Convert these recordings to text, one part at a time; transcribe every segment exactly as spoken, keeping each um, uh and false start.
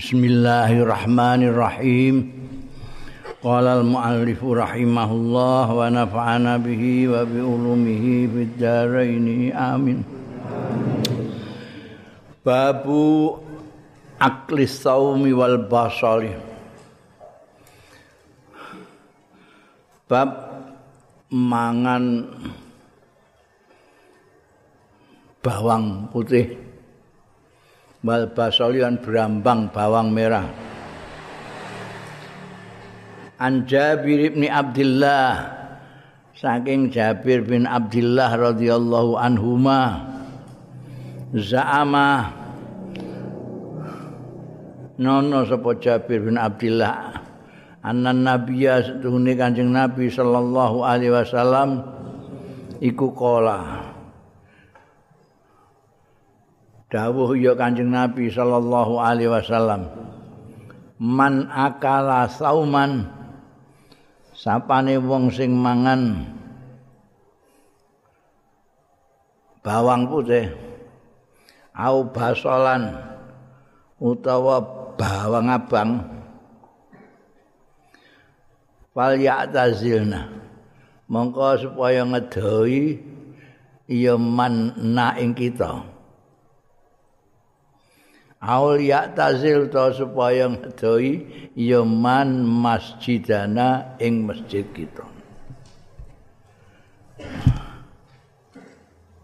Bismillahirrahmanirrahim. Qala al-muallifu rahimahullah wa nafa'ana bihi wa bi ulumihi fid dharaini amin. Babu akli saumi wal basali. Bab mangan bawang putih. Wal basolian berambang bawang merah. An Jabir bin Abdullah, saking Jabir bin Abdullah radhiyallahu anhuma, za'ama nono sapa Jabir bin Abdullah anan nabiyya sedune Kanjeng Nabi sallallahu alaihi wasallam iku qala. Dawuh ya Kanjeng Nabi sallallahu alaihi wasallam, man akala sauman, sapane wong sing mangan bawang putih au basolan utawa bawang abang, fal ya'tazilna, mongko supaya ngedohi ya man na ing kita. Aul yaktazil ta supaya ngedoi yaman masjidana ing masjid kita.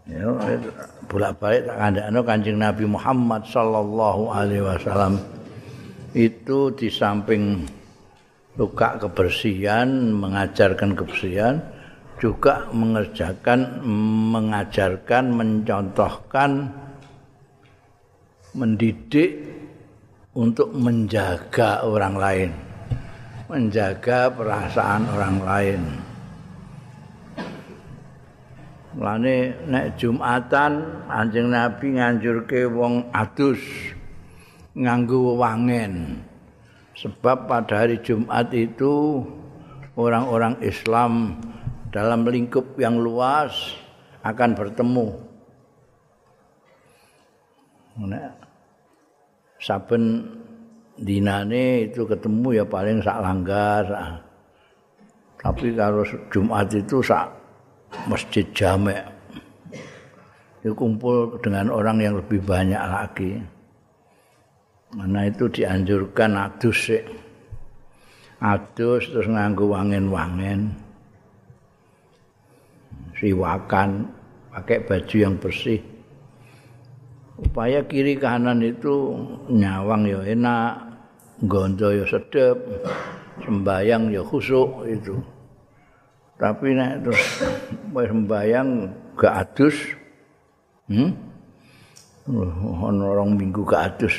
Ya, bolak-balik tak kandakno Kanjeng Nabi Muhammad sallallahu alaihi wasallam itu di samping luka kebersihan, mengajarkan kebersihan, juga mengerjakan, mengajarkan, mencontohkan, mendidik untuk menjaga orang lain, menjaga perasaan orang lain. Mulane nek Jumatan Kanjeng Nabi nganjurke wong adus nganggo wangen. Sebab pada hari Jumat itu orang-orang Islam dalam lingkup yang luas akan bertemu. Nek saben dinane itu ketemu ya paling sak langgar, tapi kalau Jumat itu sak masjid jamek, dikumpul dengan orang yang lebih banyak lagi. Mana itu dianjurkan adus sih, adus terus nganggo wangen-wangen, siwakan, pakai baju yang bersih. Upaya kiri kanan itu nyawang ya enak, gondo ya sedep, sembayang ya khusuk itu. Tapi nek terus sembayang gak adus, hmm? Ono orang minggu gak adus.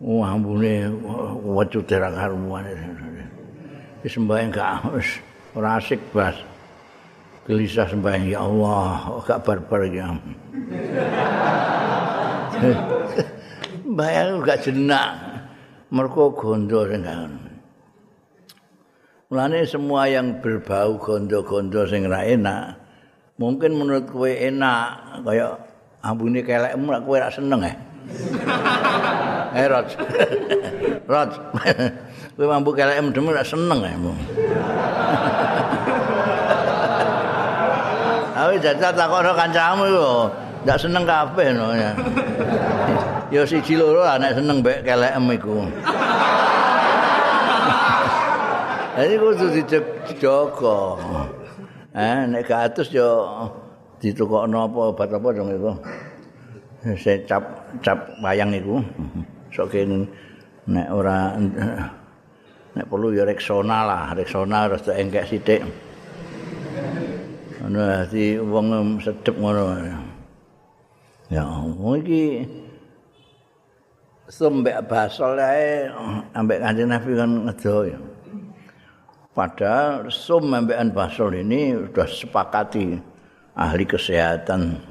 Wah ambune wacute ra karuan. Sembayang gak adus, ora asik blas. Gelisah sembahyang, ya Allah, gak barbar ya. Sembahyang gak jenak, mergo gondo sing ngono. Mulane semua yang berbau gondo-gondo sing ra enak, mungkin menurut kowe enak, kaya ambune kelekmu kowe ra seneng eh. Eh Rod. Rod. Kowe mambu kelekmu demen ra seneng eh. Awe jajal takono kancamu lho, ndak seneng kabeh no. Ya siji loro lah nek seneng mbek kelekem iku. Jadi kudu dijaga. Eh nek gak atus ya ditukokno apa obat apa dong iku. Secap cap wayang iku. Sok kene nek ora nek perlu ya Rexona lah, Rexona terus engkek sithik. Ana di wong sedhep ngono. Ya, wong iki sembek basol ae ambek Kanjeng Nabi kan ngedo ya. Padahal sum ambekan basol ini sudah sepakati ahli kesehatan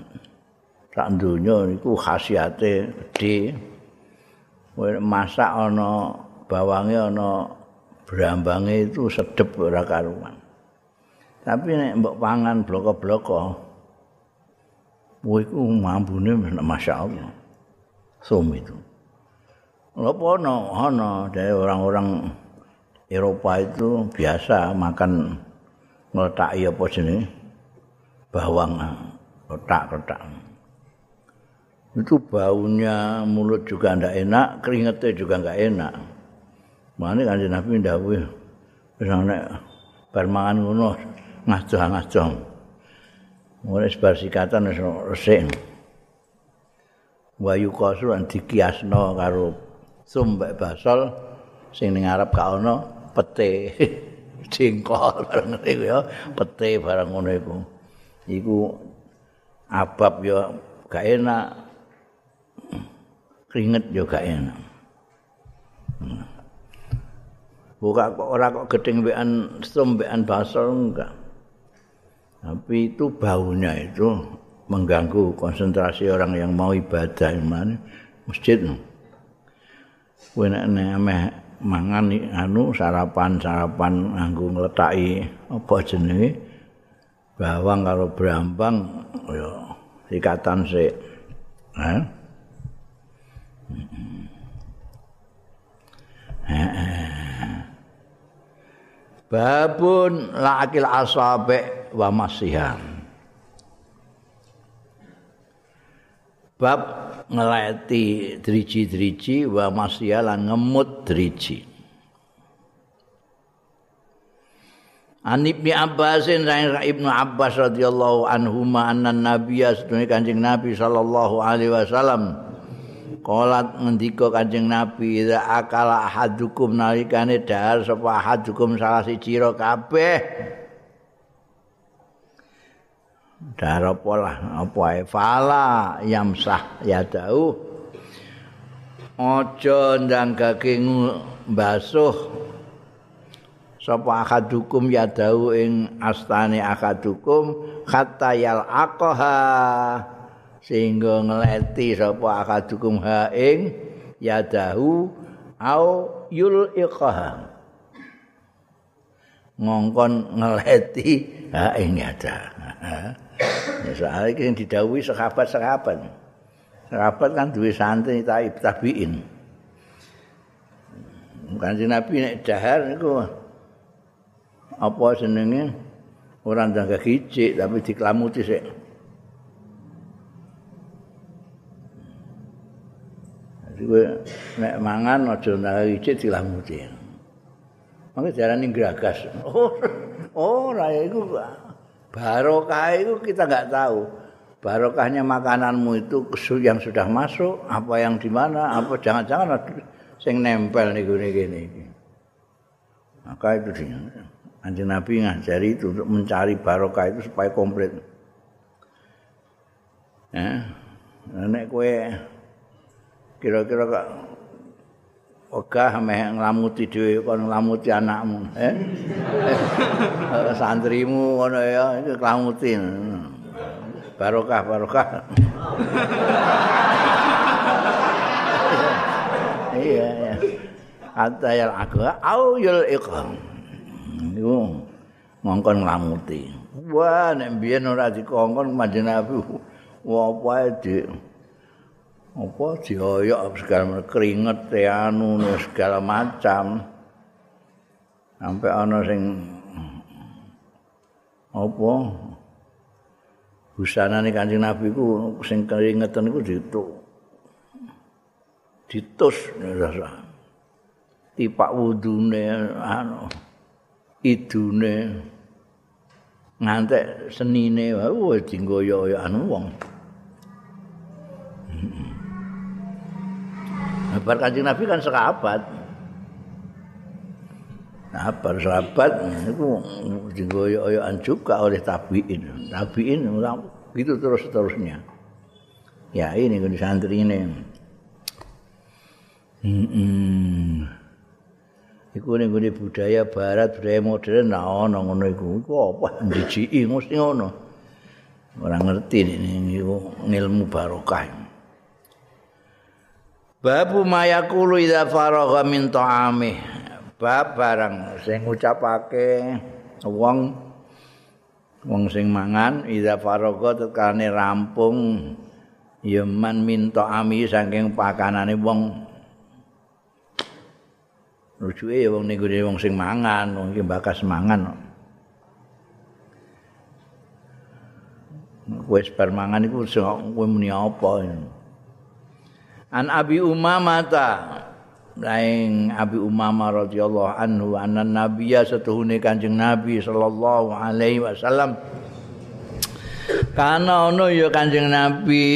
sak donya niku khasiate gede. Masak ana bawange ana brambange itu sedhep ora karuan. Tapi nek mbok pangan bloko-bloko, kowe iku mambune masya Allah. Som itu. Lopo no, ono dari orang-orang Eropa itu biasa makan ngeletak iya apa sini bawang letak-letak. Itu baunya mulut juga ndak enak, keringetnya juga enggak enak. Mane Kanjeng Nabi ndhawuh wis ana bar mangan ngono ngajoh-ngajoh. Wis bar sikatan wis resik. Wa yuqasu an dikiasno karo sumbek basol sing ning Arab ka ana pete jengkol barang niku ya, pete barang ngono iku. Iku abab ya gak enak. Keringet ya gak enak. Buka kok ora kok gedeng wean sombekan basol enggak. Tapi itu baunya itu mengganggu konsentrasi orang yang mau ibadah di masjid. Kowe nek ameh mangan anu sarapan-sarapan nganggo ngletaki apa jenenge bawang karo brambang ya sikatan sik. Heh. Babun la'akil asabe wa masiha. Bab ngeleti driji-driji wa masiha lan ngemut driji. An Ibnu Abbas radhiyallahu Ibnu Abbas radhiyallahu anhuma anna nabiyya sedune Kanjeng Nabi sallallahu alaihi wasallam qalat ngendika Kanjeng Nabi idza akala ahadukum nalikane dahar sapa ahadukum salah siji ro kabeh dahar apa lah apa ae fala yamsah yadau aja ndangake mbasuh sapa akadukum ya dau ing astane akadukum hatta yal aqaha sehingga ngeleti sapa akadukum ha ing ya dau au yul iqaha ngongkon ngeleti ha ing ya dau soal iki sing didhawuhi sahabat-sahabat sahabat kan duwe santri taib tabiin Kanjeng Nabi nek dahar niku apa senengnya orang jaga kicik tapi diklamuti sih. Jadi gue nek mangan ojo jaga kicik diklamuti. Mungkin jarang nih geragas. Oh, oh, raya itu barokah itu kita nggak tahu. Barokahnya makananmu itu yang sudah masuk, apa yang di mana, apa jangan-jangan sing nempel nih gini-gini. Maka itu sih. Kanjeng Nabi ngajari itu untuk mencari barokah itu supaya komplit. Ya, nek kowe kira-kira kok wegah meh nglamuti dhewe kon nglamuti anakmu, eh? Santrimu ngono ya, iki nglamuti. Barokah-barokah. Iya, ya. Atayal aqwa au yul iqam. Iku ngongkon nglamuti. Wah nek mbiyen ora dikongkon Kanjeng Nabi opo ae di apa dioyok segala keringet anu segala macam. Sampai ana sing apa busanane Kanjeng Nabi ku sing keringeten iku ditu. Ditus rasa. Tipak wudune anu idune ngantek senine wae dinggoyo-yokan wong. Abar Kanjeng Nabi kan sahabat. Nah, para sahabat niku dinggoyo-yokan juga oleh tabiin. Tabiin gitu terus-terusnya. Ya ini gone santrine. Heeh. Iku ning gone budaya barat, budaya modern nah ana ngono iku. Iku apa ndijiki mesti ngono. Ora ngerti niku ilmu barokah. Babu mayaqulu idza faragha min ta'amih. Bab barang sing ngucapake wong wong sing mangan idza faragha tekane rampung ya man minta ami saking pakanane wong. Rujuke ya wong ning gone wong sing mangan, wong iki bakas mangan. Wes bar mangan iku kowe muni apa? An Abi Umamah ta. Laing Abi Umamah radhiyallahu anhu anan nabiyya setuhune Kanjeng Nabi sallallahu alaihi wasallam. Kana ono ya Kanjeng Nabi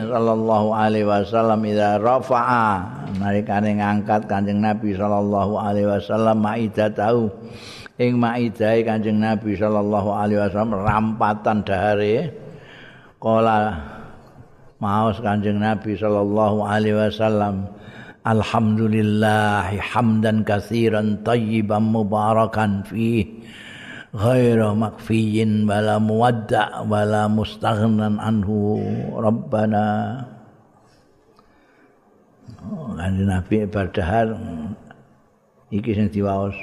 sallallahu alaihi wasallam idza rafa'a nalikane ngangkat Kanjeng Nabi sallallahu alaihi wasallam maidatahu ing maidahe Kanjeng Nabi sallallahu alaihi wasallam rampatan dahare kala maos Kanjeng Nabi sallallahu alaihi wasallam alhamdulillah hamdan katsiran thayyiban mubarakan fihi ghairu makfiyin wala muwadda' wala mustaghnan anhu rabbana. Oh, Kanjeng Nabi berdahar iki sing diwaos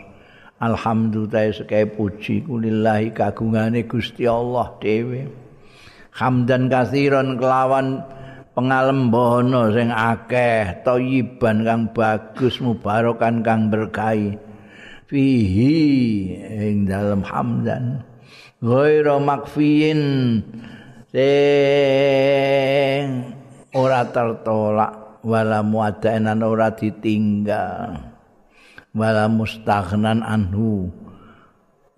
alhamdulillah sekae puji kulillahi kagungane Gusti Allah dhewe hamdan katsiran kelawan pangalembono sing akeh thayyiban kang bagus mubarakan kang berkahi fihi ing dalem hamdan ghairu makfiin sing ora tertolak wala muadanan ora ditinggal wala mustaghnan anhu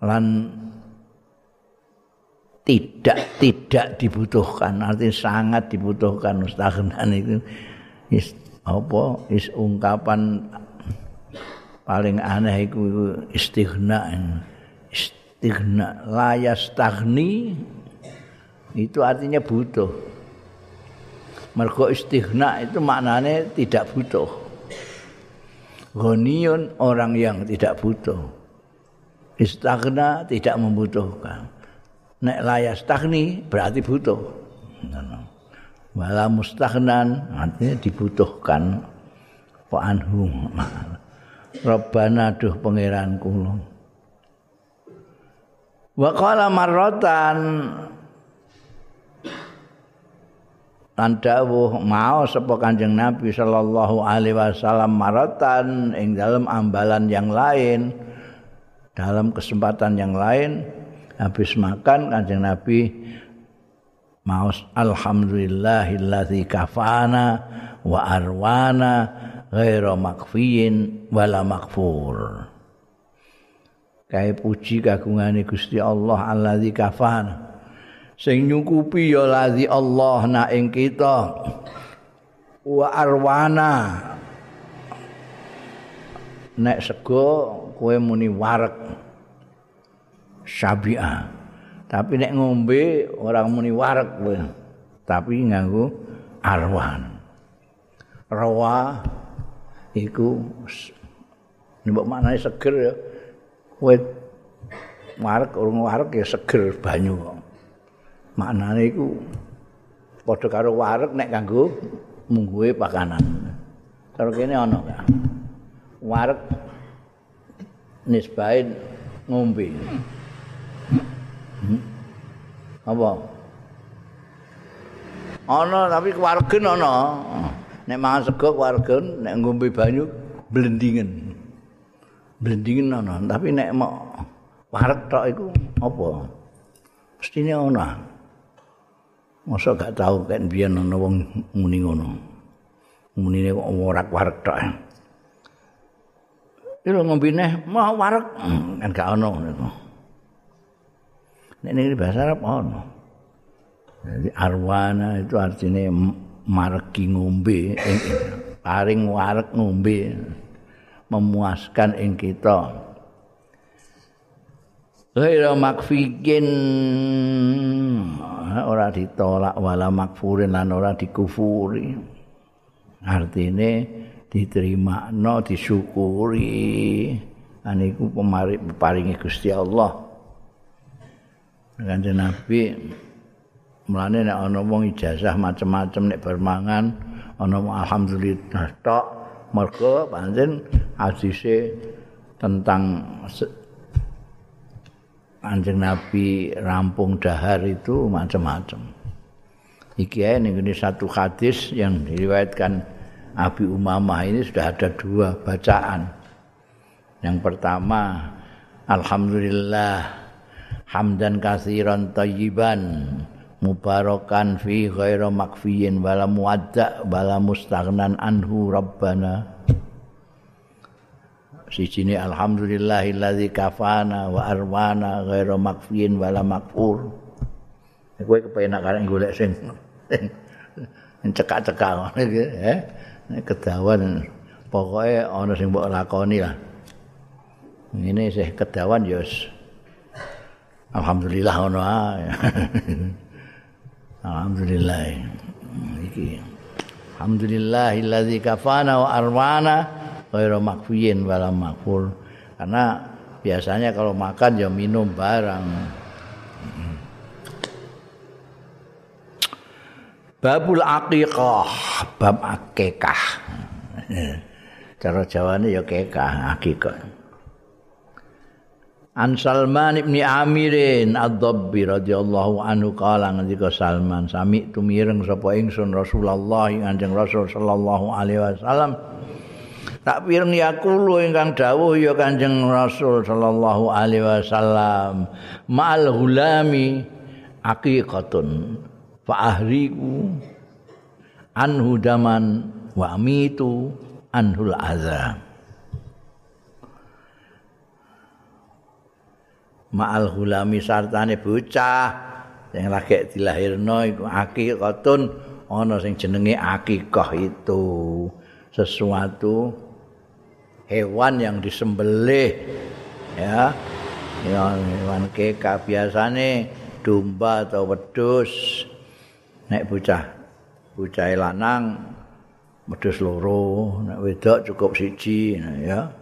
lan tidak tidak dibutuhkan, artinya sangat dibutuhkan. Mustaghnan itu is apa is ungkapan paling aneh iku istighna. Istighna la yastaghni itu artinya butuh, mergo istighna itu maknanya tidak butuh. Ghaniyun orang yang tidak butuh, istaghna tidak membutuhkan. Nek layas takni berarti butuh. Wala mustaghnan artinya dibutuhkan. Wa anhu. Rabbana duh pangeran kula. Wa qala marratan tandawuh mau sapa Kanjeng Nabi sallallahu alaihi wasallam marratan ing dalam ambalan yang lain, dalam kesempatan yang lain. Habis makan Kanjeng Nabi maus alhamdulillahilladzi kafana wa arwana ghairu makfiin wala makfur. Kae puji kagungane Gusti Allah alladzi kafana sing nyukupi ya ladzi Allah na ing kita wa arwana nek sego kowe muni wareg syabi'ah, tapi nek ngombe orang muni warek tapi nganggo arwan. Rawa iku nimbok maknane seger ya. Kowe warek urung warek ya seger banyu kok. Maknane iku padha karo warek nek kanggo mungguhe pakanan. Karo kene ana gak? Warek nisbahe ngombe. Hmm. Apa? Ana tapi kewargen ana. Nek mangan sego kewargen, nek ngombe banyu blendingen. Blendingen ana, tapi nek mok wareg tok iku apa? Mestine ana. Mosok gak tau nek biyen ana wong muni ngono. Munine kok warak-wareg tok. Lha ngombene mah wareg kan gak ana ngono. Nek ning bahasa Arab ono. Jadi arwana itu artinya mareki ngombe, paring warek ngombe, memuaskan ing kita. Ghairu makfikin ora ditolak wala makfurin lan ora dikufuri. Artine diterimakno, disyukuri. Aniku pemaringi Gusti Allah. Kanjeng Nabi mulane nek ana wong ijazah macam-macam nek bermangan ana alhamdulillah tok mergo pancen hadise tentang Kanjeng Nabi rampung dahar itu macam-macam. iki ae ning satu hadis yang diriwayatkan Abi Umamah ini sudah ada dua bacaan. Yang pertama, alhamdulillah hamdan katsiran thayyiban mubarakan fi ghairi makfiyin wala muadda wala mustaghnan anhu rabbana. Sijine alhamdulillahilladzi kafana wa arwana ghairi makfiyin wala makfur. Kowe kepenak karek golek sing cekak-cekak ngono ya. Nek kedawan pokoke ana sing mbok lakoni lah. Ini sih kedawan ya alhamdulillah ono ae. Alhamdulillah. Iki. Alhamdulillahilladzi kafana wa arwana ghairu makfiyin wala makfur. Karena biasanya kalau makan ya minum barang. Babul aqiqah, bab akikah. Cara Jawane ya akikah, akikah. An Salman ibni Amirin ad-Dabbi radhiyallahu anhu qala ngendika Salman sami tumireng sapa ingsun Rasulullah ing Kanjeng Rasul sallallahu alaihi wasallam tak pireng yakulo ingkang dawuh ya Kanjeng Rasul sallallahu alaihi wasallam ma'al hulami aqiqatun fa ahriqu anhu daman wa amitu anhul azab. Ma'al hulami sartane bocah sing lagi dilahirno iku aqiqatun ana sing jenenge akikah itu sesuatu hewan yang disembelih ya, ya hewan keka biasane domba atau wedhus nek bocah bocah lanang wedhus loro nek wedok cukup siji ya.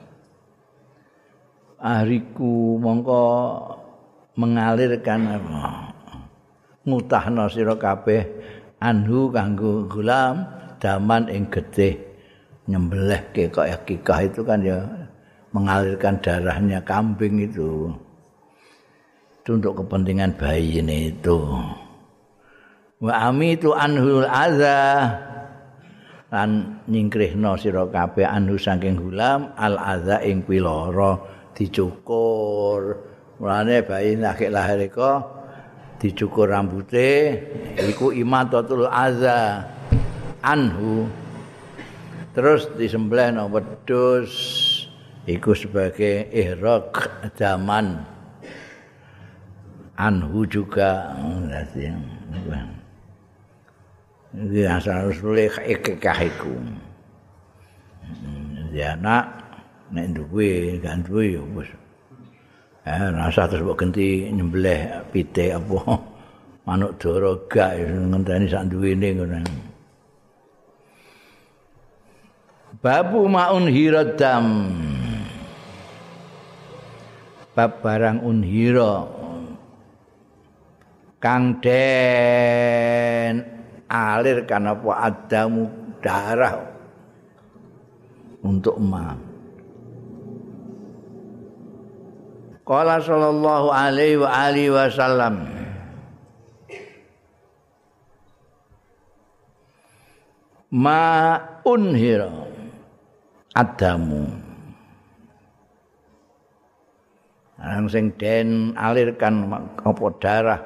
Ahriku mongko mengalirkan ngutahna sira kabeh anhu kanggo gulam daman ing getih nyembelih kekak akikah itu kan ya mengalirkan darahnya kambing itu itu untuk kepentingan bayi ini itu wa amitu anhul adza lan nyingkrihna sira kabeh anhu saking gulam al adza ing piloro dicukur. Mulane bayi lagi lahir iku dicukur rambute iku imatatul adza anhu. Terus disembelihno wedhus iku sebagai ihraq daman anhu juga. Dadi iki asal usule ikikah iku. Ya nak nek duwe ganduwe ya wis. Eh rasa terus mbok genti nyembelih pitik apa manuk dara gak ngenteni sak duwene ngono. Babu maun hiradam. Bab barang unhira kang den alir kana apa adamu darah untuk ma. Qala sallallahu alaihi wa alihi wasallam ma unhira adamu nang sing den alirkan apa darah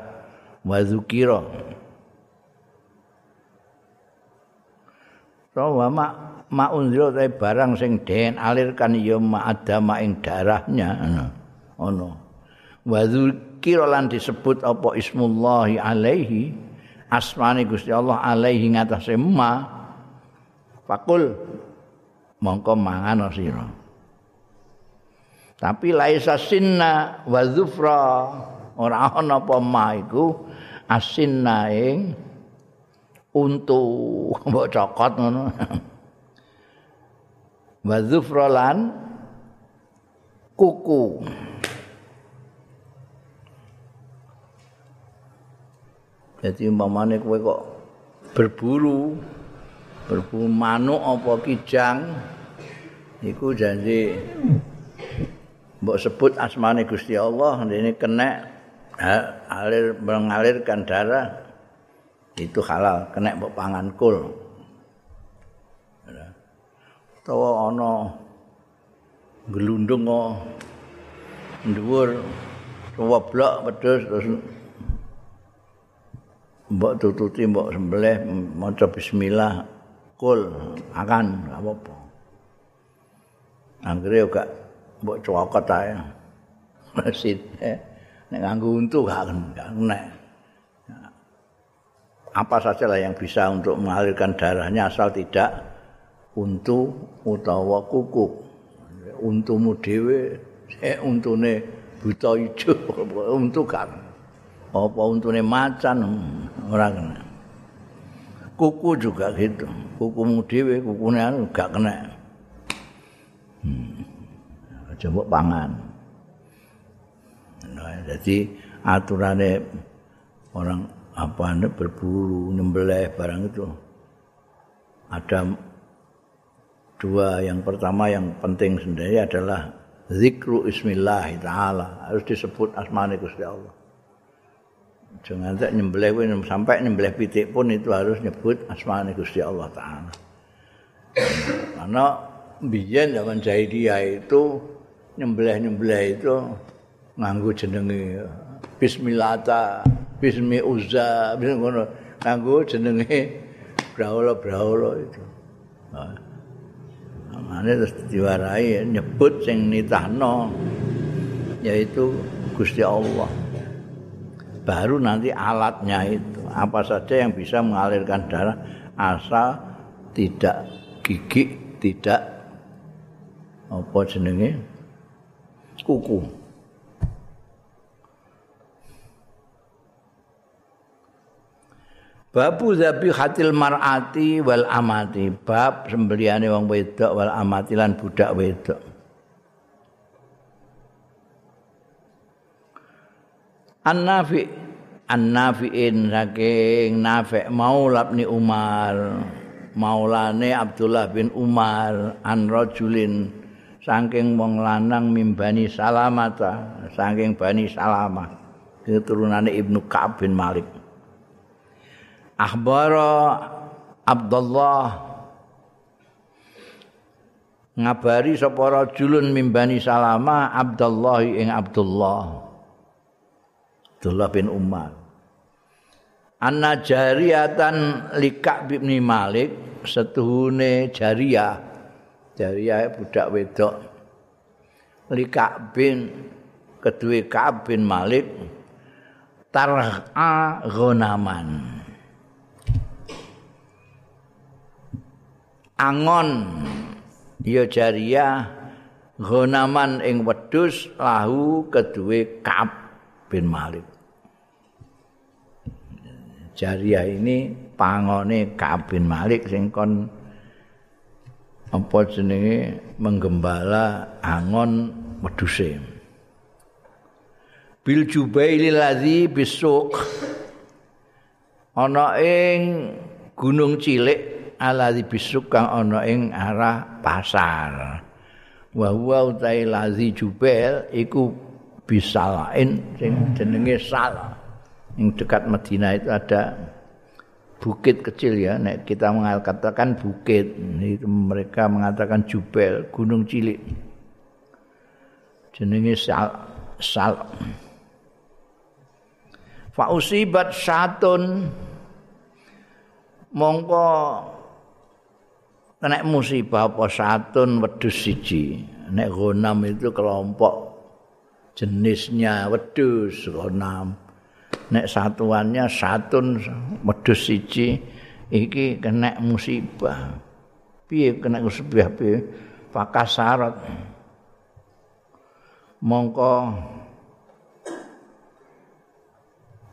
wa dzukira rawa ma ma unhira barang sing den alirkan ya ma adama ing darahnya ono wa dzikir lan disebut apa ismullahi alaihi asmane Gusti Allah alaihi ngatasé ma fakul mongko mangan sira tapi laisa sinna wa dzufra ora ana apa ma iku asinna ing untu mbok cokot ngono wa dzufra lan kuku. Jadi umpamane kowe kok berburu berburu manuk apa kijang iku janji mbok sebut asmane Gusti Allah ndene kena alir mengalirkan darah itu halal, kena mbok pangan kul. Ya. Utawa ana glundung kok dhuwur weblok wedhus terus mbok tututi mbok sembelih maca bismillah kul akan apa-apa. Anggere gak mbok cokot ae. Masjid nek nganggo untu gak kena. Apa sajalah yang bisa untuk mengalirkan darahnya asal tidak untu utawa kukuk. Untumu dhewe, sik untune buta ijo, untu kan. Apa untune macan ora kena. Kuku juga gitu. Kukumu dhewe, kukune gak kena. Hmm. Aja mbok pangan. Nah, jadi aturannya orang apa nih berburu nyembelih barang itu ada dua. Yang pertama yang penting sendiri adalah zikru ismillahi ta'ala, harus disebut asmane Gusti Allah. Jangan tak nyembelih sampai nyembelih pitik pun itu harus nyebut asmane Gusti Allah ta'ala. Karena biyen zaman jahiliyah itu nyembelih-nyembelih itu nganggo jenenge bismillata bismi uzza bin ngono kanggo jenenge brahola-brahola itu. Nah, amane terus diwarai nyebut sing nitahno yaitu Gusti Allah. Baru nanti alatnya itu apa saja yang bisa mengalirkan darah asal tidak gigi, tidak apa jenenge kuku. Babu zabi khatil mar'ati wal amati, bab sembelihane wong wedok wal amati lan budak wedok. An-Nafi An-Nafi'in saking Nafi' maula bin Umar, maulane Abdullah bin Umar, an rajulin saking wong lanang mimbani Salamata, saking Bani Salamah, keturunane Ibnu Kaab bin Malik. Akhbara Abdullah ngabari sapa rajulun mimbani Salamah Abdullah ing Abdullah Abdullah bin Umar anna jariyatan likab bin Malik, setuhune jariyah jariyah budak wedok likab bin kedue Ka'ab bin Malik tar'a ghonaman angon ya jariyah ghonaman ing wedhus lahu kedue Ka'ab bin Malik. Jariyah ini pangone Ka'ab bin Malik sing kon apa jenenge menggembala angon wedhuse. Bil jubaili ladzi bisuq ana ing gunung cilik alazi bisuk kang ana ing arah pasar. Wa huwa utai lazi jubel iku bisalain sing jenenge Salah. Ing dekat Madinah itu ada bukit kecil ya, nek kita mengatakan bukit, itu mereka mengatakan jubel, gunung cilik. Jenenge Sal. Sal. Fa usibat satun mongko nek musibah apa satun wedhus siji. Nek ghanam itu kelompok jenisnya wedhus ghanam. Nek satuannya satun wedhus siji iki kena musibah. Piye kena musibah piye? Pakasarat. Mongko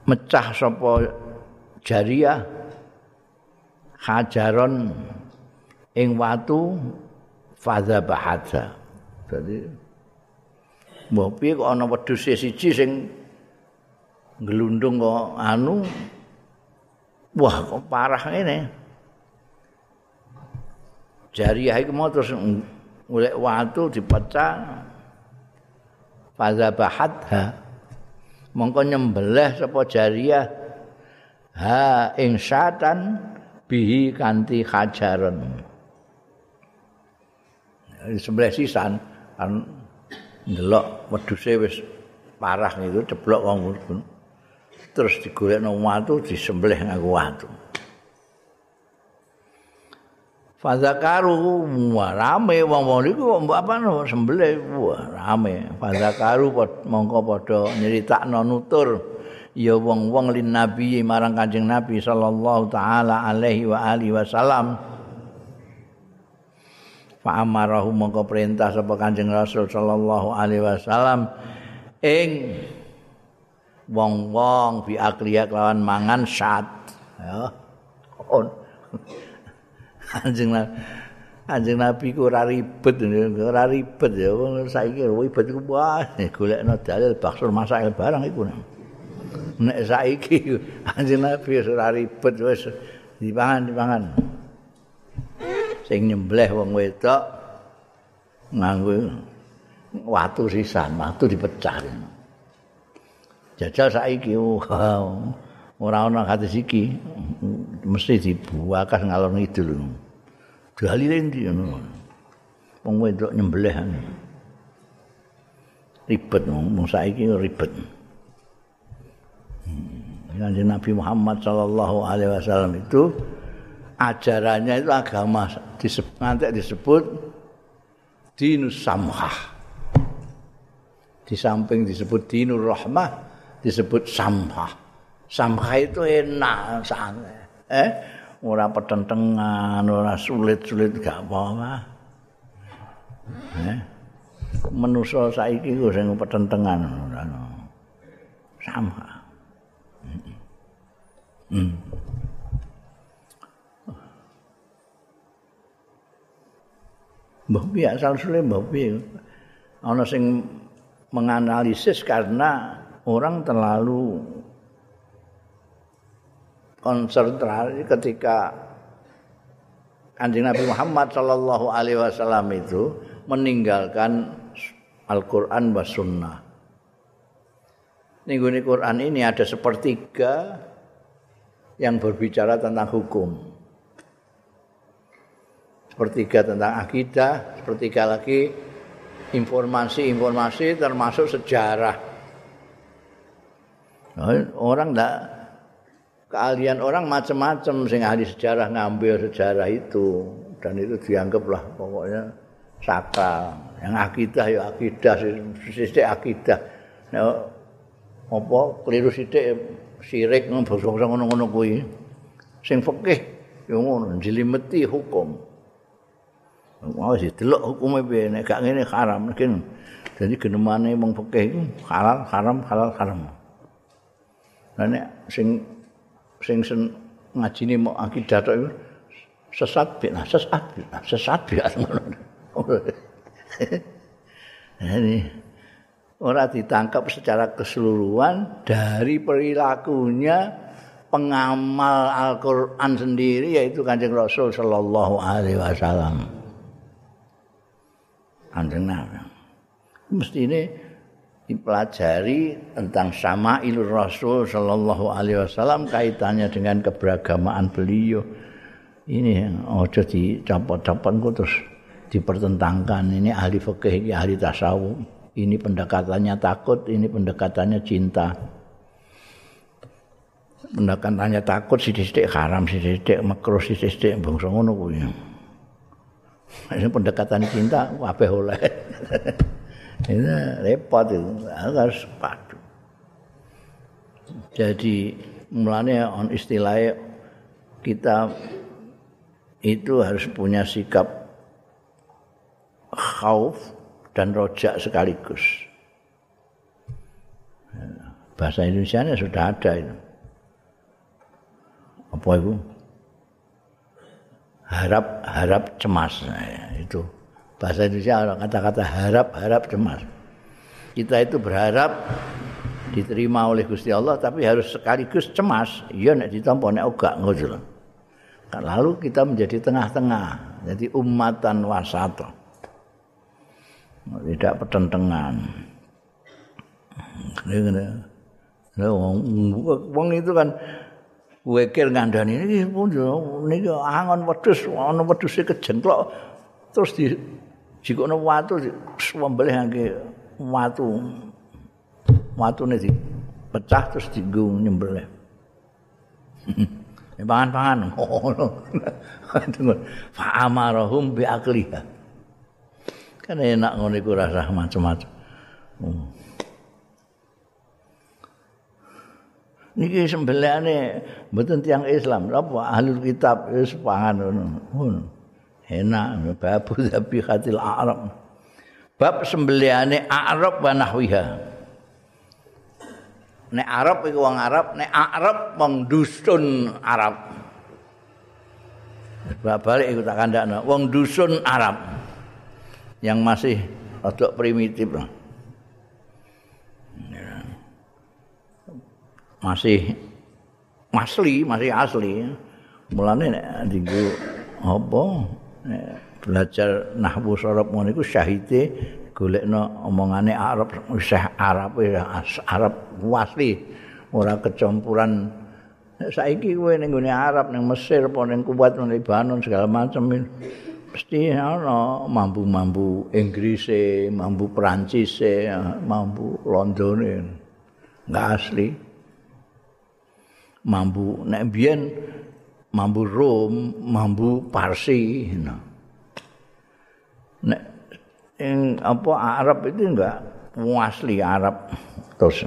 mecah sapa jariyah hajaron ing watu fadza bahadza. Dadi mbok piye kok ana wedhus siji sing nglundung kok anu wah kok parah ngene. Jariyah iku mau terus golek watu dipecah fadza bahadza. Mongko nyembelih sapa jariyah ha insyatan bihi kanti hajaran. Sebelah sisan an ndelok wedhuse wis parah niku ceblok wong ngono. Terus digolekno watu disembelih nganggo watu. Fadzakaru rame wong-wong niku apa sembelih rame. Fadzakaru mongko padha nyritakno nutur ya wong-wong lin nabi marang Kanjeng Nabi sallallahu taala alaihi wa alihi wasallam. Fa amarahu mongko perintah sapa Kanjeng Rasul sallallahu alaihi wasallam ing wong-wong bi akliya lawan mangan syat. Ya. Kanjeng Nabi, Kanjeng Nabi ku ora ribet, ora ribet ya wong saiki ribet ku wae golekno dalil baksul masail barang iku. Nek saiki Kanjeng Nabi ora ribet wis dipangan-dipangan. Sing nyembleh wong wedok nganggo watu sisan, watu dipecah. Jajal saiki wow. Ora ana hadis iki mesti dibuakas ngalor ngidul. Dalile ndi ngono. Wong wedok nyembelih ribet mung saiki ribet. Kanjeng Nabi Muhammad sallallahu alaihi wasallam itu ajarannya itu agama disebut ngantek disebut dinus samhah. Di samping disebut dinur rahmah disebut samhah. Sampai itu enak sange. Eh, ora petentengan, ora sulit-sulit gak apa-apa. Eh. Manusa saiki ku sing petentengan ora ono. Sama. Heeh. Hmm. Mbah piye asal-usule mbah piye? Ana sing menganalisis karena orang terlalu konsentrasi ketika Kanjeng Nabi Muhammad sallallahu alaihi wasallam itu meninggalkan Al-Qur'an wa sunnah. Ninggone Qur'an ini ada sepertiga yang berbicara tentang hukum. Sepertiga tentang akidah, sepertiga lagi informasi-informasi termasuk sejarah. Orang enggak keahlian orang macam-macam sing ahli sejarah ngambil sejarah itu dan itu dianggaplah pokoknya sakral. Yang akidah ya akidah, sithik akidah. Nek apa keliru sithik syirik ngono-ngono ngono-ngono kuwi. Sing fikih ya ngono, njelimeti hukum. Mau didelok hukume piye nek gak ngene haram. Jadi genemane wong fikih iku halal haram halal haram. Lah nek sing sing sen ngajine mok akidah tok iku sesat bid'ah sesat bid'ah sesat bid'ah ngono. Ini ora ditangkap secara keseluruhan dari perilakunya pengamal Al-Qur'an sendiri yaitu Kanjeng Rasul sallallahu alaihi wasallam. Kanjeng Nabi. Mesti ini dipelajari tentang syama'ilur Rasul sallallahu alaihi wasallam kaitannya dengan keberagamaan beliau. Ini aja dicopot-copot terus dipertentangkan. Ini ahli fikih, ini ahli tasawuf. Ini pendekatannya takut, ini pendekatannya cinta. Pendekatannya takut sithik-sithik haram, sithik-sithik makruh, sithik-sithik bangsa ngono kuwi. Ini pendekatan cinta kabeh oleh. Ini repot itu, harus padu. Jadi mulanya on istilahnya kita itu harus punya sikap khauf dan rojak sekaligus. Bahasa Indonesianya sudah ada itu. Apa itu? Harap harap cemas itu. Bahasa Indonesia ada kata-kata harap-harap cemas. Kita itu berharap diterima oleh Gusti Allah tapi harus sekaligus cemas. Ya nek ditampa nek ora ngono. Lalu kita menjadi tengah-tengah, jadi ummatan wasata. Tidak pertentangan. Ngene. Wong itu kan Wekil ngandani niki pun yo niki angon wedhus ana wedhuse kejengklok terus di jikokno watu swembelih angke watu. Watune dipecah terus dienggo nyembelih. Pangan-pangan ngono. Fa amarahum bi aqliha. Kan enak ngono iku rasah macam-macam. Hmm. Niki sembelihane mboten tiyang Islam, napa ahlul kitab wis pangan ngono. Enak babu zabihatil a'rab. Bab sembelihane a'rab wa nahwiha. Nek Arab iku wong Arab, nek Arab wong dusun Arab. Balik iku tak kandakno, wong dusun Arab yang masih rada primitif. Masih asli, masih asli. Mulane nek dienggo apa nek belajar nahwu sorab ngono iku syahite golekno omongane Arab, usah Arab Arab asli, ora kecampuran. Nek saiki kowe ning nggone Arab ning Mesir apa ning Kuwait ning Lebanon segala macam mesti ana mambu-mambu Inggrise, mambu Prancis-e, mambu Londone. Enggak asli. Mambu nek biyen mambu Rom, mambu Parsi. Nek ing apa Arab itu enggak asli Arab terus.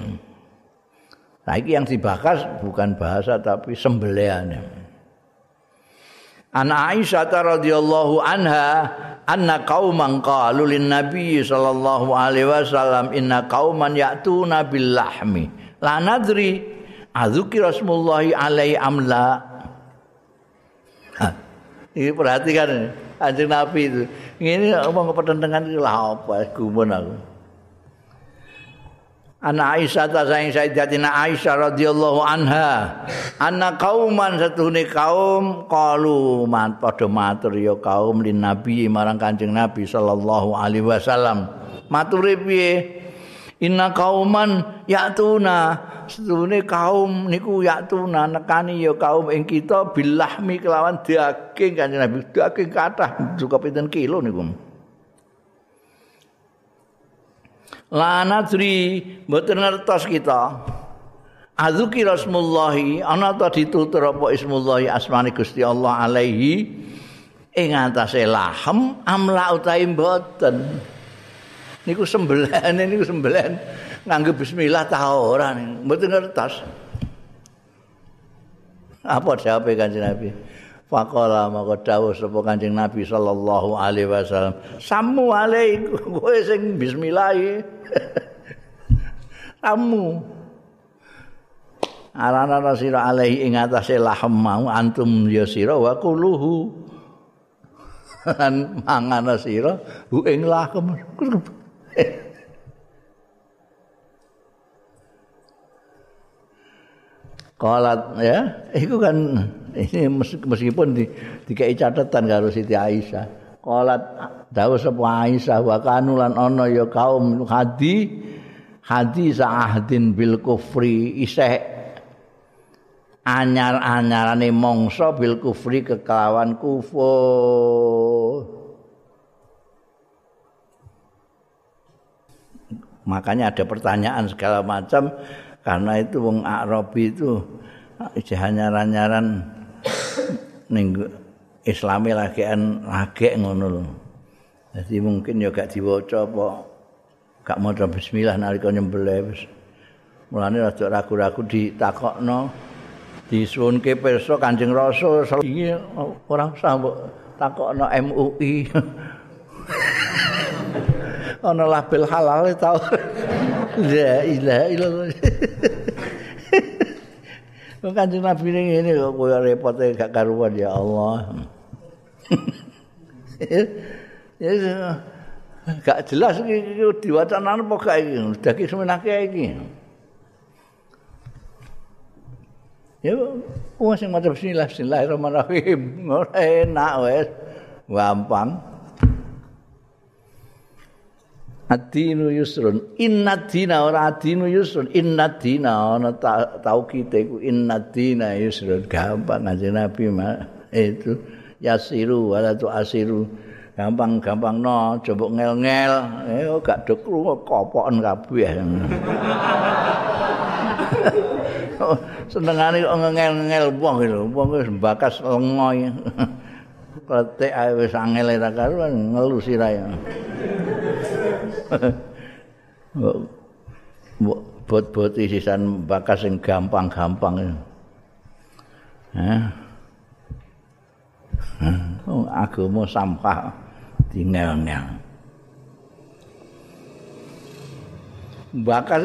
Nah, ini yang dibahas bukan bahasa tapi sembelihannya. An Aisyah radhiyallahu anha anna qauman qalu lin nabiy sallallahu alaihi wasallam inna qauman ya'tuna bil lahmi la nadri Azuki Rasulullahi alaihi amla. Nah, ini perhatikan Kanjeng Nabi itu. Ini omong kepetentengan iki lha apa gumun aku. Ana Aisyah ta saing Sayyidatina Aisyah radhiyallahu anha, ana kauman satune kaum qalu man padha matur ya kaum lin Nabi marang Kanjeng Nabi sallallahu alaihi wasallam. Maturi piye? Inna kauman ya'tuna sedune kaum niku yaktuna nekani ya kaum ing kita bilahmi kelawan daging Kanjeng Nabi daging kathah cukup pinten kilo niku. La nadri mboten ngertos kita. Azuki Rasulullah ana ta ditutur apa ismullah asmane Gusti Allah alaihi ing atase lahem amla utahe mboten. Niku sembelihan niku sembelihan nganggo bismillah ta ora niku mboten ngertos. Apa jawabe Kanjeng Nabi? Faqala maka dawuh sapa Kanjeng Nabi sallallahu alaihi wasallam, "Sammu alaikum kowe sing bismillah." Sammu. Arana sira alaihi ing atase lahem mau antum ya sira wa kuluhu. Lan mangana sira hu ing lahem. Qalat ya, iku kan ini meskipun di dikai catatan karo Siti Aisyah. Qalat dawuh sapa Aisyah wa kanulan ana ya kaum hadi hadi sa'ahdin bil kufri iseh anyar-anyarane mangsa bil kufri kekelawan kufur. Makanya ada pertanyaan segala macam karena itu wong Arabi itu jahanyaran-nyaran ning Islame lagian lagek ngono lho. Dadi mungkin ya gak diwaca apa gak maca bismillah nalika nyembelih wis. Mulane rada ragu-ragu ditakokno disuwunke pirsa Kanjeng Rasul iki ora usah mbok takokno M U I. Ana label halal tau. La ilaha illallah. Wong Kanjeng Nabi ngene kok koyo repote gak karuan ya Allah. Ya gak jelas iki diwacanan apa gak iki. Dadi semenake iki. Ya wong sing maca bismillah bismillahirrahmanirrahim. Ora enak wis gampang. Ad-dinu yusrun, inna dina ora ad-dinu yusrun, inna dina ana tau kite iku inna dina yusrun, gampang Kanjeng Nabi mah itu yasiru wala tu asiru, gampang-gampang no, coba ngel-ngel, eh gak do krungu kopokan kabeh. Senengane kok ngel-ngel wong lho, wong wis mbakas lengo. Kate ae wis angel ra karuan ngelu sirahe. Bot-boti sisan bakas sing gampang-gampang. Heh. Oh, agama sampah dingel-ngel. Bakas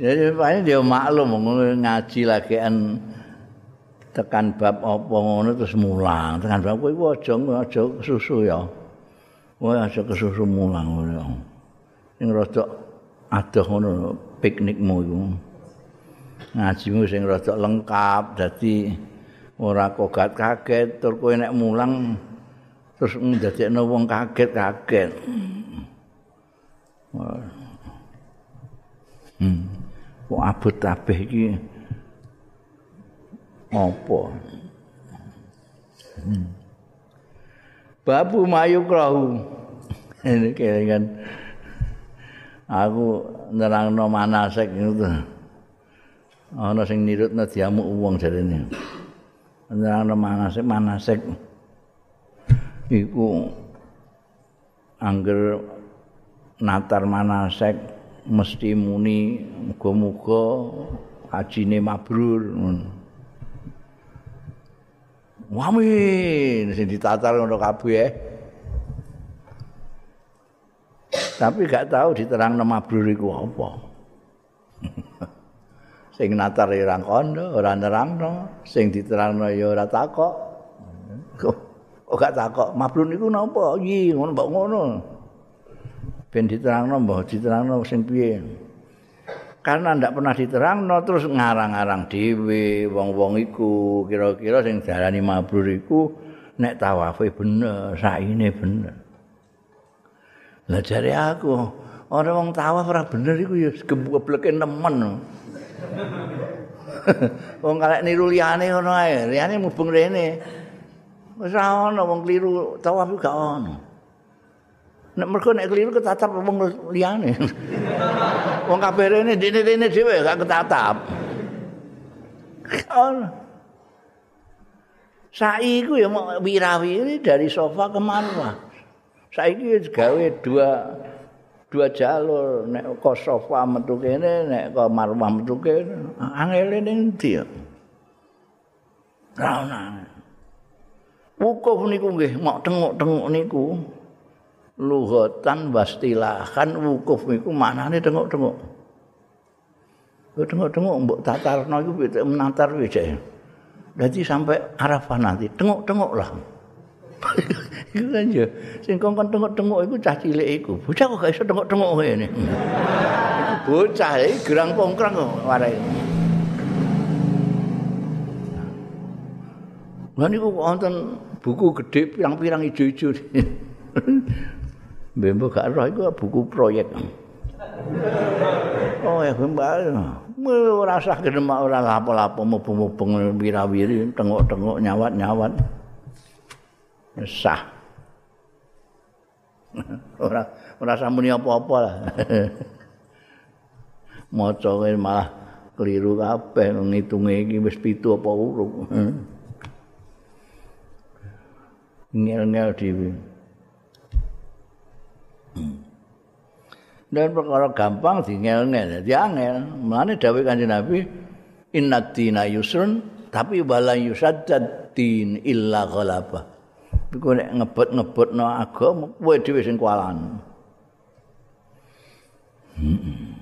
ya paling dia maklum ngaji lagian tekan bab apa ngono terus mulang. Tekan bab kowe aja aja kesusu ya. Wah, aja kesusu mulang ngono. Sing rada adoh ngono piknikmu iku. Ngajimu sing rada lengkap dadi ora kogat kaget tur kowe nek mulang terus ndadekno wong kaget-kaget. Hmm. Kok abot kabeh iki apa? Hmm. Babu mayu krahu. Ini kelingan aku nerangno manasik ngono. Ana sing nirutna diamuk wong jarene. Nerangno manasik manasik iku angger natar manasik mesti muni muga-muga hajine mabrur ngono. Amin, sing ditatar ngono kabeh. Tapi gak tahu diterang nama mabrur iku apa. Sing natar ora kondo, ora nerangno, sing diterangno ya ora takok. Kok gak takok, mabrur niku napa? Yi, ngono mbok ngono. Ben diterangno mbok diterangno sing piye? Karena ndak pernah diterangno terus ngarang-ngarang dhewe wong-wong iku kira-kira sing diarani mabrur iku nek tawafe bener, saine bener. Lah jare aku, ana wong tawaf ora bener iku ya gebleke nemen. Wong kalek niru liyane ngono ae, liyane mubeng rene. Wis ora ana wong kliru tawaf iku gak ana. Nek mergo nek kliru ketatap wong liyane. Wong kabeh rene dene-dene dhewe gak ketatap. Ono. Sa'i iku ya mau wirawiri dari Safa ke Marwah. Saiki wis gawe dua dua jalur, nek ke Safa metu kene, nek ke Marwah metu kene. Angele ning ndi ya? Ra ono. Wukuf niku nggih mok tengok-tengok niku. Lughatan wastilahan wukuf iku maknane tengok-tengok. Lho tengok-tengok mbok tatarno iku pitik menatar piye jek. Dadi sampai Arafah nanti tengok-tengok lah. Iku kan yo sing kongkon tengok-tengok iku cah cilik iku. Bocah kok gak iso tengok-tengok ngene. Bocah iki gerang pongkrang kok warake. Lah niku wonten buku gedhe pirang-pirang ijo-ijo. Mbembo gak roh iku buku proyek. Oh ya mbembo. Mu ora usah genemak ora lapo-lapo mubeng-mubeng wirawiri tengok-tengok nyawat-nyawat. Sah. Ora ora samuni apa-apa lah. Maca malah keliru kabeh ngitunge iki wis pitu apa urung. Ngel-ngel dhewe. Dan perkara gampang dingel-ngel, diangel. Mulane dawuh Kanjeng Nabi, "Innad dina yusrun, tapi wala yusaddad din illa ghalaba." Iku nek ngebut-ngebutno agama, kowe dhewe sing kualan. Hmm.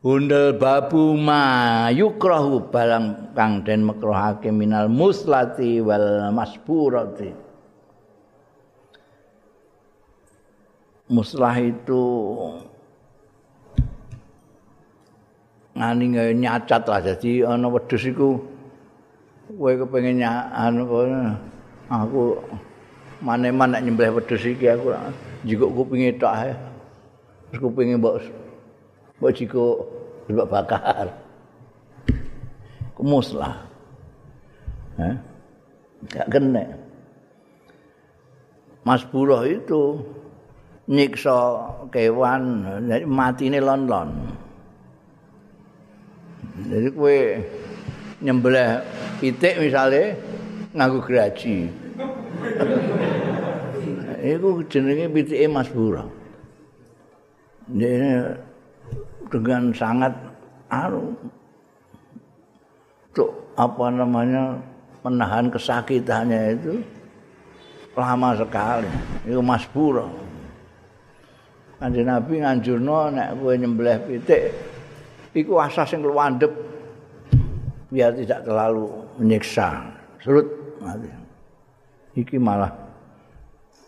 Undel babu ma yukrahu barang kang den makruhake minal muslati wal masburati. Muslah itu ngani nyacat lah, jadi ana wedhus iku kowe kepengin anu aku Maneman nak nyembelih wedhus iki aku jikuk kupinge tok ae. Terus kupinge mbok mbok jikuk mbok bakar. Kumus lah. Hah? Gak kena. Mas Buruh itu nyiksa kewan, jadi matine lon-lon. Jadi kowe nyembelih pitik misale nganggo graji. Iku jenenge pitike Mas Buruh. Dia dengan sangat aru untuk apa namanya menahan kesakitannya itu lama sekali. Iku Mas Buruh. Kanjeng Nabi nganjurno nek kowe nyembelih pitik iku asas sing luwandhep biar tidak terlalu menyiksa. Surut mati. Iki malah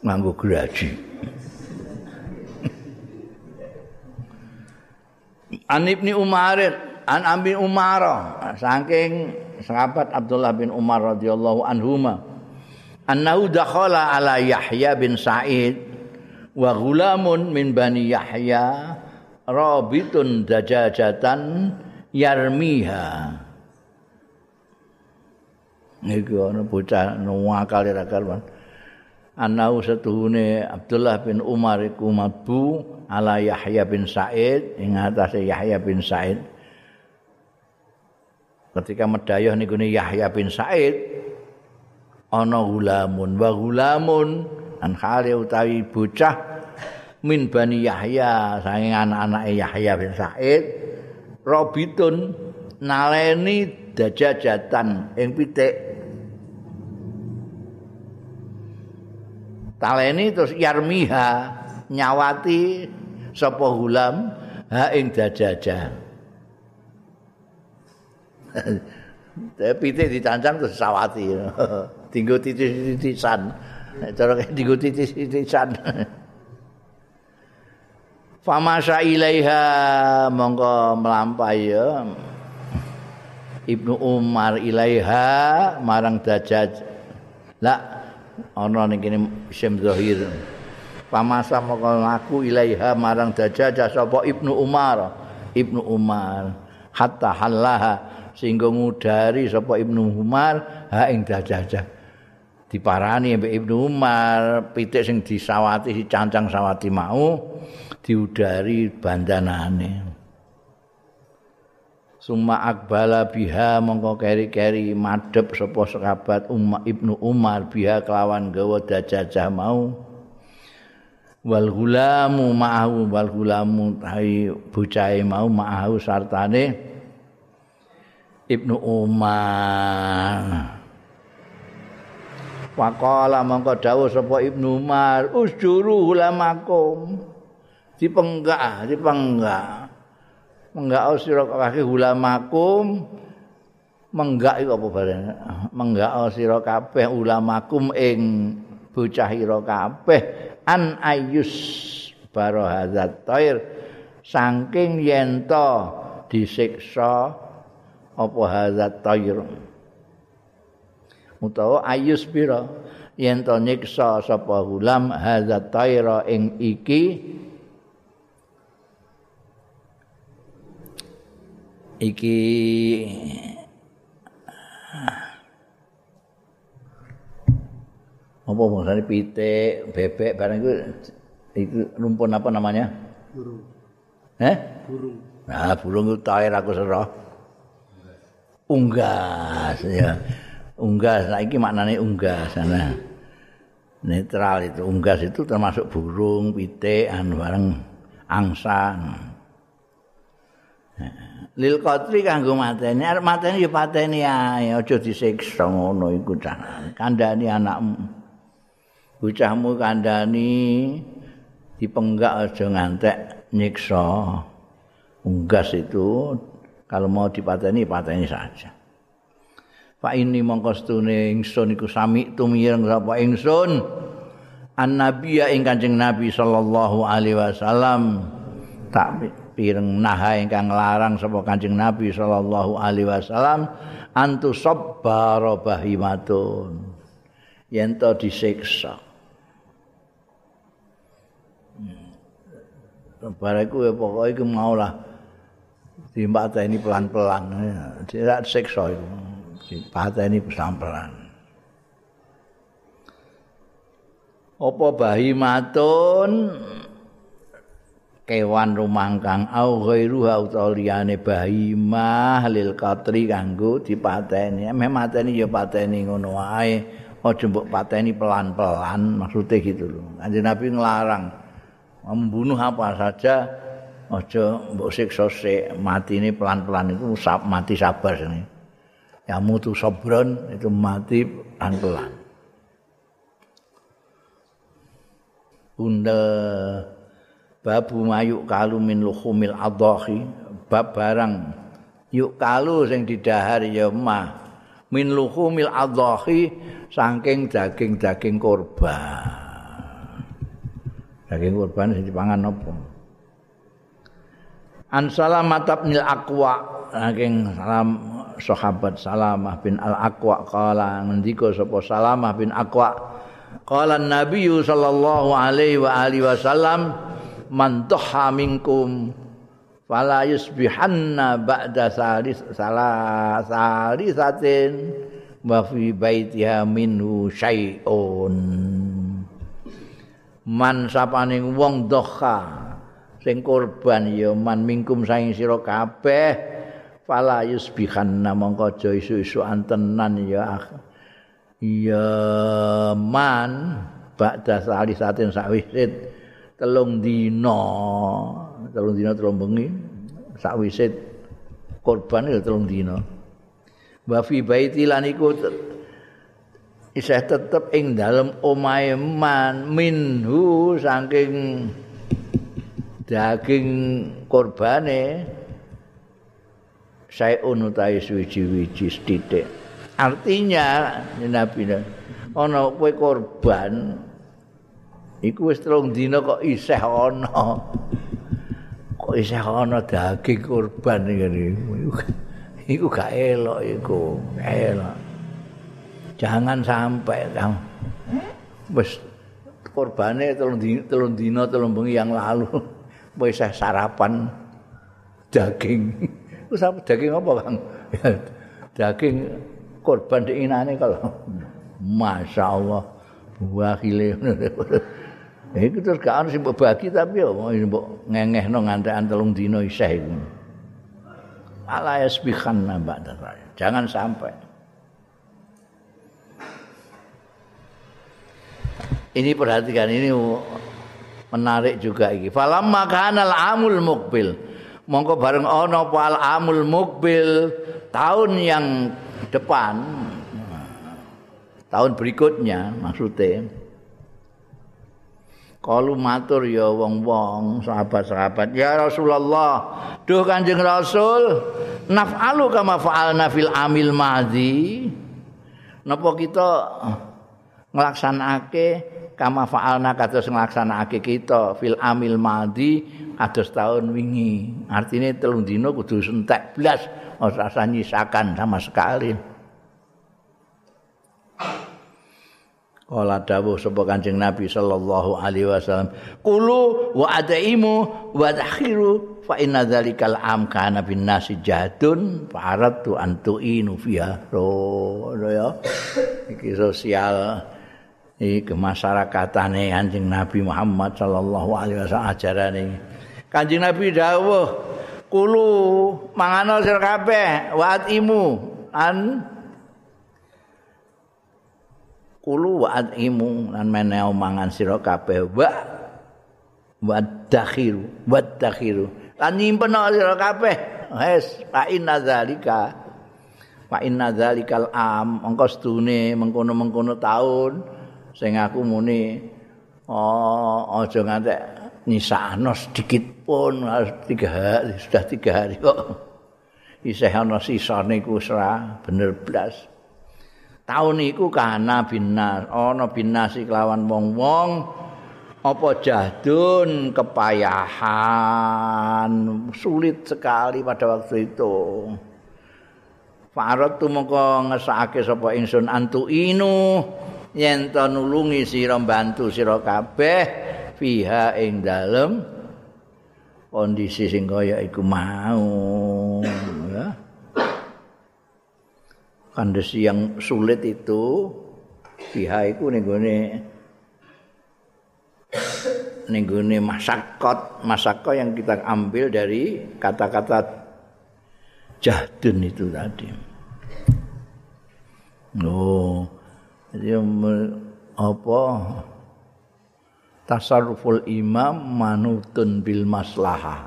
nganggo graji. An Ibni Umar, An Abi Umarah, saking sahabat Abdullah bin Umar radhiyallahu anhuma. Annau dakhala ala Yahya bin Said wa ghulamun min bani Yahya rabitun dajajatan yarmiha. Niku ana bocah nuwa kali ra karuan. Anau setuhune Abdullah bin Umar iku mabu ala Yahya bin Said ing atase Yahya bin Said. Ketika medayah niku Yahya bin Said ana ghulamun wa ghulamun an khali utawi bocah min bani Yahya saking anak-anake Yahya bin Said robitun naleni dajajatan ing pitik taleni terus yarmiha nyawati sapa gulam ha ing dajajah pitik dicancang terus sawati dinggo titis-titisan. Cara kayak digoti tisan. Famasha ilaiha mongko melampaui ya. Ibnu Umar ilaiha marang dajaj. Lah ana ning kene isim zahir. Famasha mongko laku ilaiha marang dajaj sapa Ibnu Umar. Ibnu Umar hatta halaha sehingga ngudari sapa Ibnu Umar ha ing dajaj. Diparani mbek Ibnu Umar pitik sing disawati dicancang sawati mau diudari bandanane. Summa akbala biha mongko keri-keri madhep sapa sahabat Umma Ibnu Umar biha kelawan gawa dajajah mau. Wal gulamu ma'ahu wal gulamu hai bocahe mau ma'ahu sartane Ibnu Umar. Waqala mangka dawuh sapa Ibnu Umar usjuru hulamakum dipenggak dipenggak menggak sira kabeh hulamakum menggak iku apa bareng menggak sira kabeh ulamakum ing bocah ira kabeh an ayus barahadzat tair saking yen to disiksa apa hazat tair utawa ayus pira yen to nyiksa sapa gulam hadza taira ing iki iki apa maksane pitik bebek barang iku iku rumpun apa namanya burung eh burung nah burung itu tair aku sero unggas ya. Unggas, nah ini maknanya unggas nah. Netral itu, unggas itu termasuk burung, pitik, anu bareng angsa. Lil qatri kanggo mateni, arep mateni ya pateni ae, aja disiksa ngono iku carane. Kandhani anakmu. Bocahmu kandhani dipenggak aja ngantek nyiksa. Unggas itu kalau mau dipateni, pateni saja. Fa ini mongkostune ingsun iku sami tumireng sapa ingsun annabiya ing Kanjeng Nabi sallallahu alaihi wasallam tak pireng naha ingkang larang sapa Kanjeng Nabi sallallahu alaihi wasallam antu sabbara bahimatun yen to disiksa bariku ya pokoknya itu maulah dipateni pelan-pelan, tidak siksa itu, dipateni pelan-pelan. Apa bahimatun kewan rumangkang au ghairuha utawa liyane bahimah lil katri kanggo dipateni. Memang mateni ya pateni ngono wae, aja mbok pateni pelan-pelan, maksudnya gitu lho. Kanjeng Nabi ngelarang membunuh apa saja, aja mbok siksa sik, matine pelan-pelan iku mati sabar jenenge. Ya mutu sabron itu mati pelan-pelan. Bunda babu mayuk kalu min luhumil adhahi, bab barang yuk kalu sing didahar ya mah min luhumil adhahi saking daging-daging korban. Daging korban sing dipangan apa? An Salamah bin al-Aqwa, saking sahabat Salamah bin al-Aqwa kala ngendika sapa Salamah bin Aqwa kala Nabi sallallahu alaihi wa alihi wasallam man dhaha minkum fala yusbihanna ba'da salis salah salisatin wa fi baitiha minhu syai'un. Man sapane wong dhaha sing korban ya man minkum saing sira kabeh fala yusbihanna mongko aja isu-isu antenan ya ya man ba'da salisatin sawisit telung dina, telung dina telung bengi sakwise korban ya telung dina. Wa fi baiti lan iku isih tetep ing dalem omahe man minhu saking daging korbane sayun utahe suwi-wiji sithik. Artinya Nabi ana kowe korban iku wis telung dina kok isih ana. Kok isih ana daging kurban ngene. Iku gak elok iku, gak elok. Jangan sampai kamu wis kurbane telung dina, telung dina, telung bengi yang lalu wis isih sarapan daging. Wis apa daging apa, Kang? Daging kurban diinane kalau masyaallah wakile. Iku terus gak ana sing mbok bagi tapi ya mbok ngengehno ngantekan telung dina isih iku. Ala yasbihan nambah darah. Jangan sampai. Ini perhatikan ini menarik juga iki. Falamma kanal amul muqbil. Mongko bareng ana apa al amul muqbil tahun yang depan. Tahun berikutnya maksudnya kalu matur ya wong-wong sahabat-sahabat ya Rasulullah, duh Kanjeng Rasul, naf'alu kama fa'alna fil amil madhi, napa kita nglaksanake kama fa'alna kados nglaksanake kita fil amil madhi kados taun wingi. Artine telung dina kudu entek blas ora usah nyisakan sama sekali. Kala dawuh sapa Kanjeng Nabi sallallahu alaihi wasallam, qulu wa adaimu wa dakhiru fa inna dzalikal am kana bin nasi jadun fa aradtu an tu'inu fiha. Loh ya. Iki sosial iki kemasyarakatane Kanjeng Nabi Muhammad sallallahu alaihi wasallam ajarane. Kanjeng Nabi dawuh, qulu mangano sira kabeh wa adimu an kulu wa'at imu dan meneo mangan siro kabeh wa' wadakhiru wadakhiru dan nyimpen siro kabeh hes fa'inna dhalika fa'inna dhalikal am engkos dune mengkono-mengkono tahun sing aku muni oh aja ngantek nisahno sedikit pun harus tiga hari sudah tiga hari kok isihana sisane kusra bener blas taun iku kana binas ana binasi kelawan wong-wong apa jahdun kepayahan sulit sekali pada waktu itu. Farad tu mongko ngesake sapa ingsun antu inu yen to nulungi sira bantu sira kabeh fiha ing dalem kondisi sing kaya iku mau, ya. Kondisi yang sulit itu pihak iku nenggone nenggone masakot, masakot yang kita ambil dari kata-kata jahdun itu tadi. Oh, jadi apa tasarruful imam manutun bil maslahah.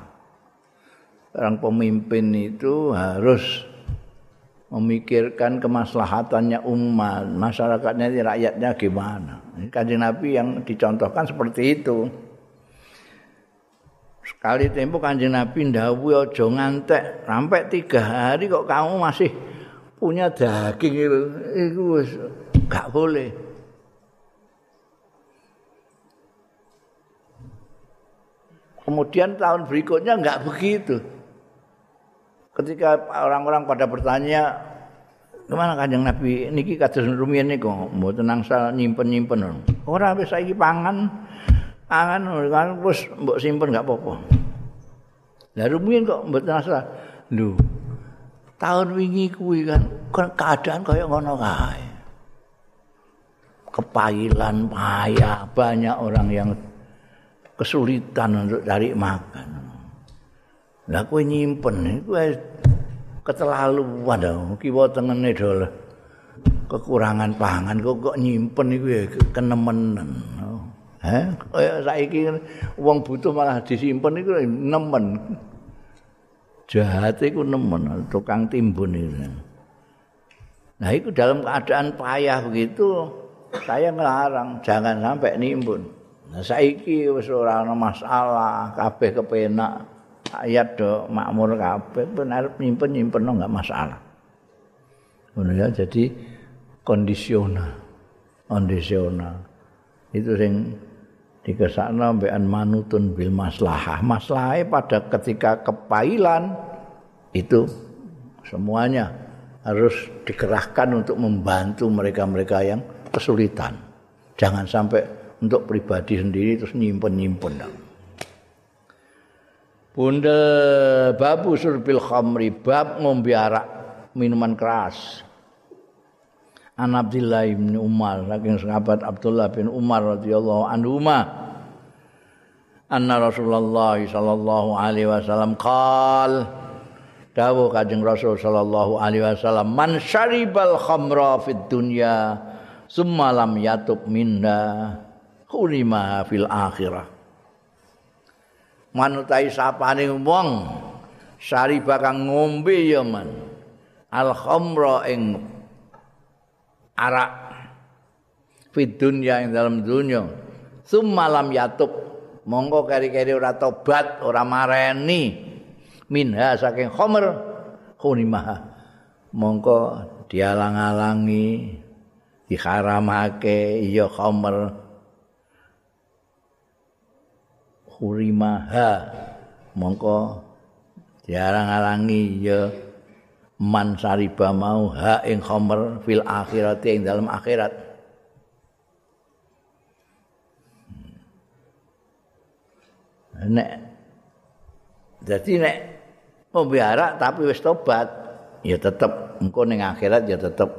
Orang pemimpin itu harus memikirkan kemaslahatannya umat, masyarakatnya, rakyatnya gimana. Kanjeng Nabi yang dicontohkan seperti itu. Sekali tempo Kanjeng Nabi ndhawuh aja ngantek, sampai tiga hari kok kamu masih punya daging itu, itu gak boleh. Kemudian tahun berikutnya enggak begitu. Ketika orang-orang pada bertanya, "Kemana Kanjeng Nabi niki kados rumiyin niku? Mboten angsal nyimpen-nyimpen." Ora wis saiki pangan, pangan kan wis mbok simpen enggak apa-apa. Lah rumiyin kok mboten angsal. Lho, tahun wingi kuwi kan keadaan kaya ngono kae. Kepahilan, payah, banyak orang yang kesulitan untuk cari makan. Lah kowe nyimpen iku keterlaluan to. Kiwa tengene dol kekurangan pangan kok kok nyimpen iku ya kenemenen. Heh, kaya saiki wong butuh malah disimpen iku nemen. Jahat iku nemen, tukang timbun itu. Nah, itu dalam keadaan payah begitu saya ngelarang jangan sampai nimbun. Nah, saiki wis ora ana masalah, kabeh kepenak, ayat do makmur kabeh, ben arep nyimpen-nyimpenno enggak masalah. Ngono ya, jadi kondisional. Kondisional. Itu sing dikesakna mbekan manutun bil maslahah. Maslahe pada ketika kepahilan itu semuanya harus dikerahkan untuk membantu mereka-mereka yang kesulitan. Jangan sampai untuk pribadi sendiri terus nyimpen-nyimpen. Bunda babu surbil khamri, bab ngombe arak, minuman keras. An Abdullah bin Umar, saking sahabat Abdullah bin Umar radhiyallahu anhuma. Anna Rasulullah sallallahu alaihi wasallam qal, dawuh Kanjeng Rasul sallallahu alaihi wasallam, man syaribal khamra fid dunya summa lam yatub minha kulima fil akhirah. Manutai sapane wong sariba kang ngombe ya man al khamra ing arak fid dunya ing dalam dunya summa lam yatub monggo keri-keri ora tobat ora mareni minha saking khamr kulima monggo dialang-alangi diharamake ya khamr hurimaha mongko diarang-arangi ya man sariba mau ha ing khamr fil akhirat ing dalam akhirat. Nek dadi nek ngombe arak tapi wis tobat ya tetep engko ning akhirat ya tetep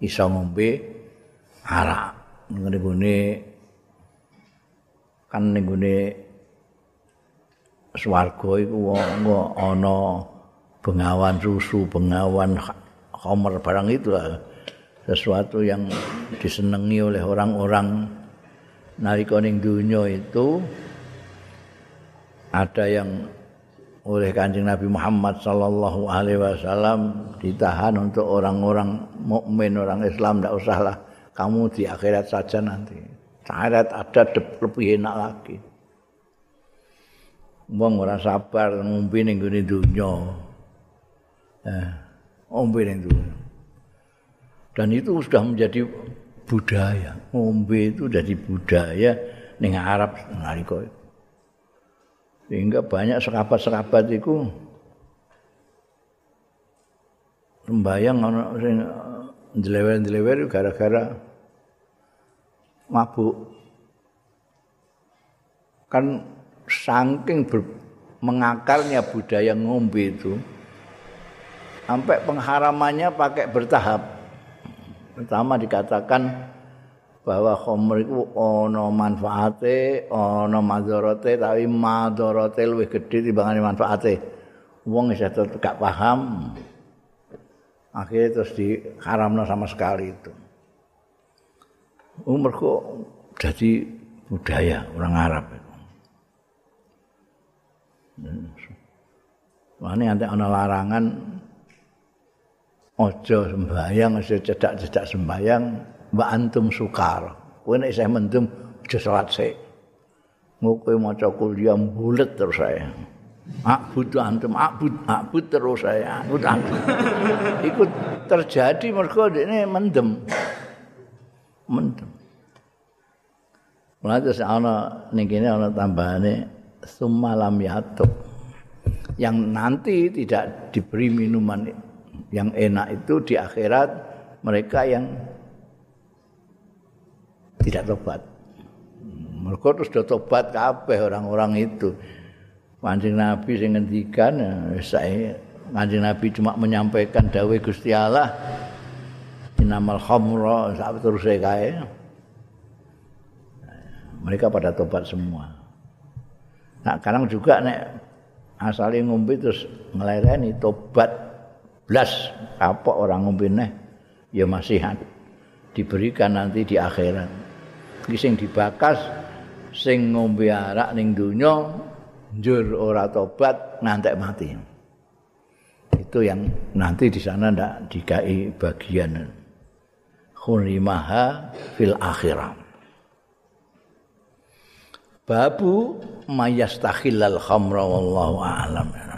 iso ngombe arak ngene-ngene kan ning gone swarga iku ana bengawan susu, bengawan khamr barang itu sesuatu yang disenangi oleh orang-orang nalika ning dunya itu ada yang oleh Kanjeng Nabi Muhammad sallallahu alaihi wasallam ditahan untuk orang-orang mukmin, orang Islam ndak usahlah kamu di akhirat saja nanti. Akhirat ada lebih enak lagi. Wong ora sabar ngombe ning gone dunya. Eh, ngombe ning dunya. Dan itu sudah menjadi budaya. Ngombe itu jadi budaya ning Arab nalika. Sehingga banyak sekabat-sekabat iku mbayang ana sing ndlewer-ndlewer gara-gara mabuk. Kan saking ber, mengakarnya budaya ngombe itu sampai pengharamannya pakai bertahap. Pertama dikatakan bahwa khamr iku ana manfaate, ana madzarate, tapi madzarate luwih gedhe timbang manfaate. Wong wis gak paham. Akhirnya terus diharamno sama sekali itu. Umar kok jadi budaya orang Arab itu. Wah, ini ada larangan ojo sembayang, ojo cedak-cedak sembayang, mbak antum sukar. Kowe nek isih mendem aja salat sik. Kowe maca kuliah bulet terus saya. Akbud antum akbud akbud terus saya. Akbud antum. Iku terjadi mergo dekne mendem. Mendem. Mulane ana ning kene ana tambahane sumalam yatuk. Yang nanti tidak diberi minuman yang enak itu di akhirat mereka yang tidak tobat. Mereka terus sudah tobat kabeh orang-orang itu. Kanjeng Nabi sing ngendikan, saya Kanjeng Nabi cuma menyampaikan dawuh Gusti Allah, innamal khamra, sak teruse kae. Mereka pada tobat semua. Nah, sekarang juga nek asale ngombe terus ngelereni tobat blas kapok orang ngombe neh, ya masihan diberikan nanti di akhirat. Iki sing dibakas sing ngombe arak ning donya njur ora tobat ngantek mati. Itu yang nanti di sana ndak dikai bagian khurimaha fil akhirah. Babu mayastakhilal khamra wallahu a'lam.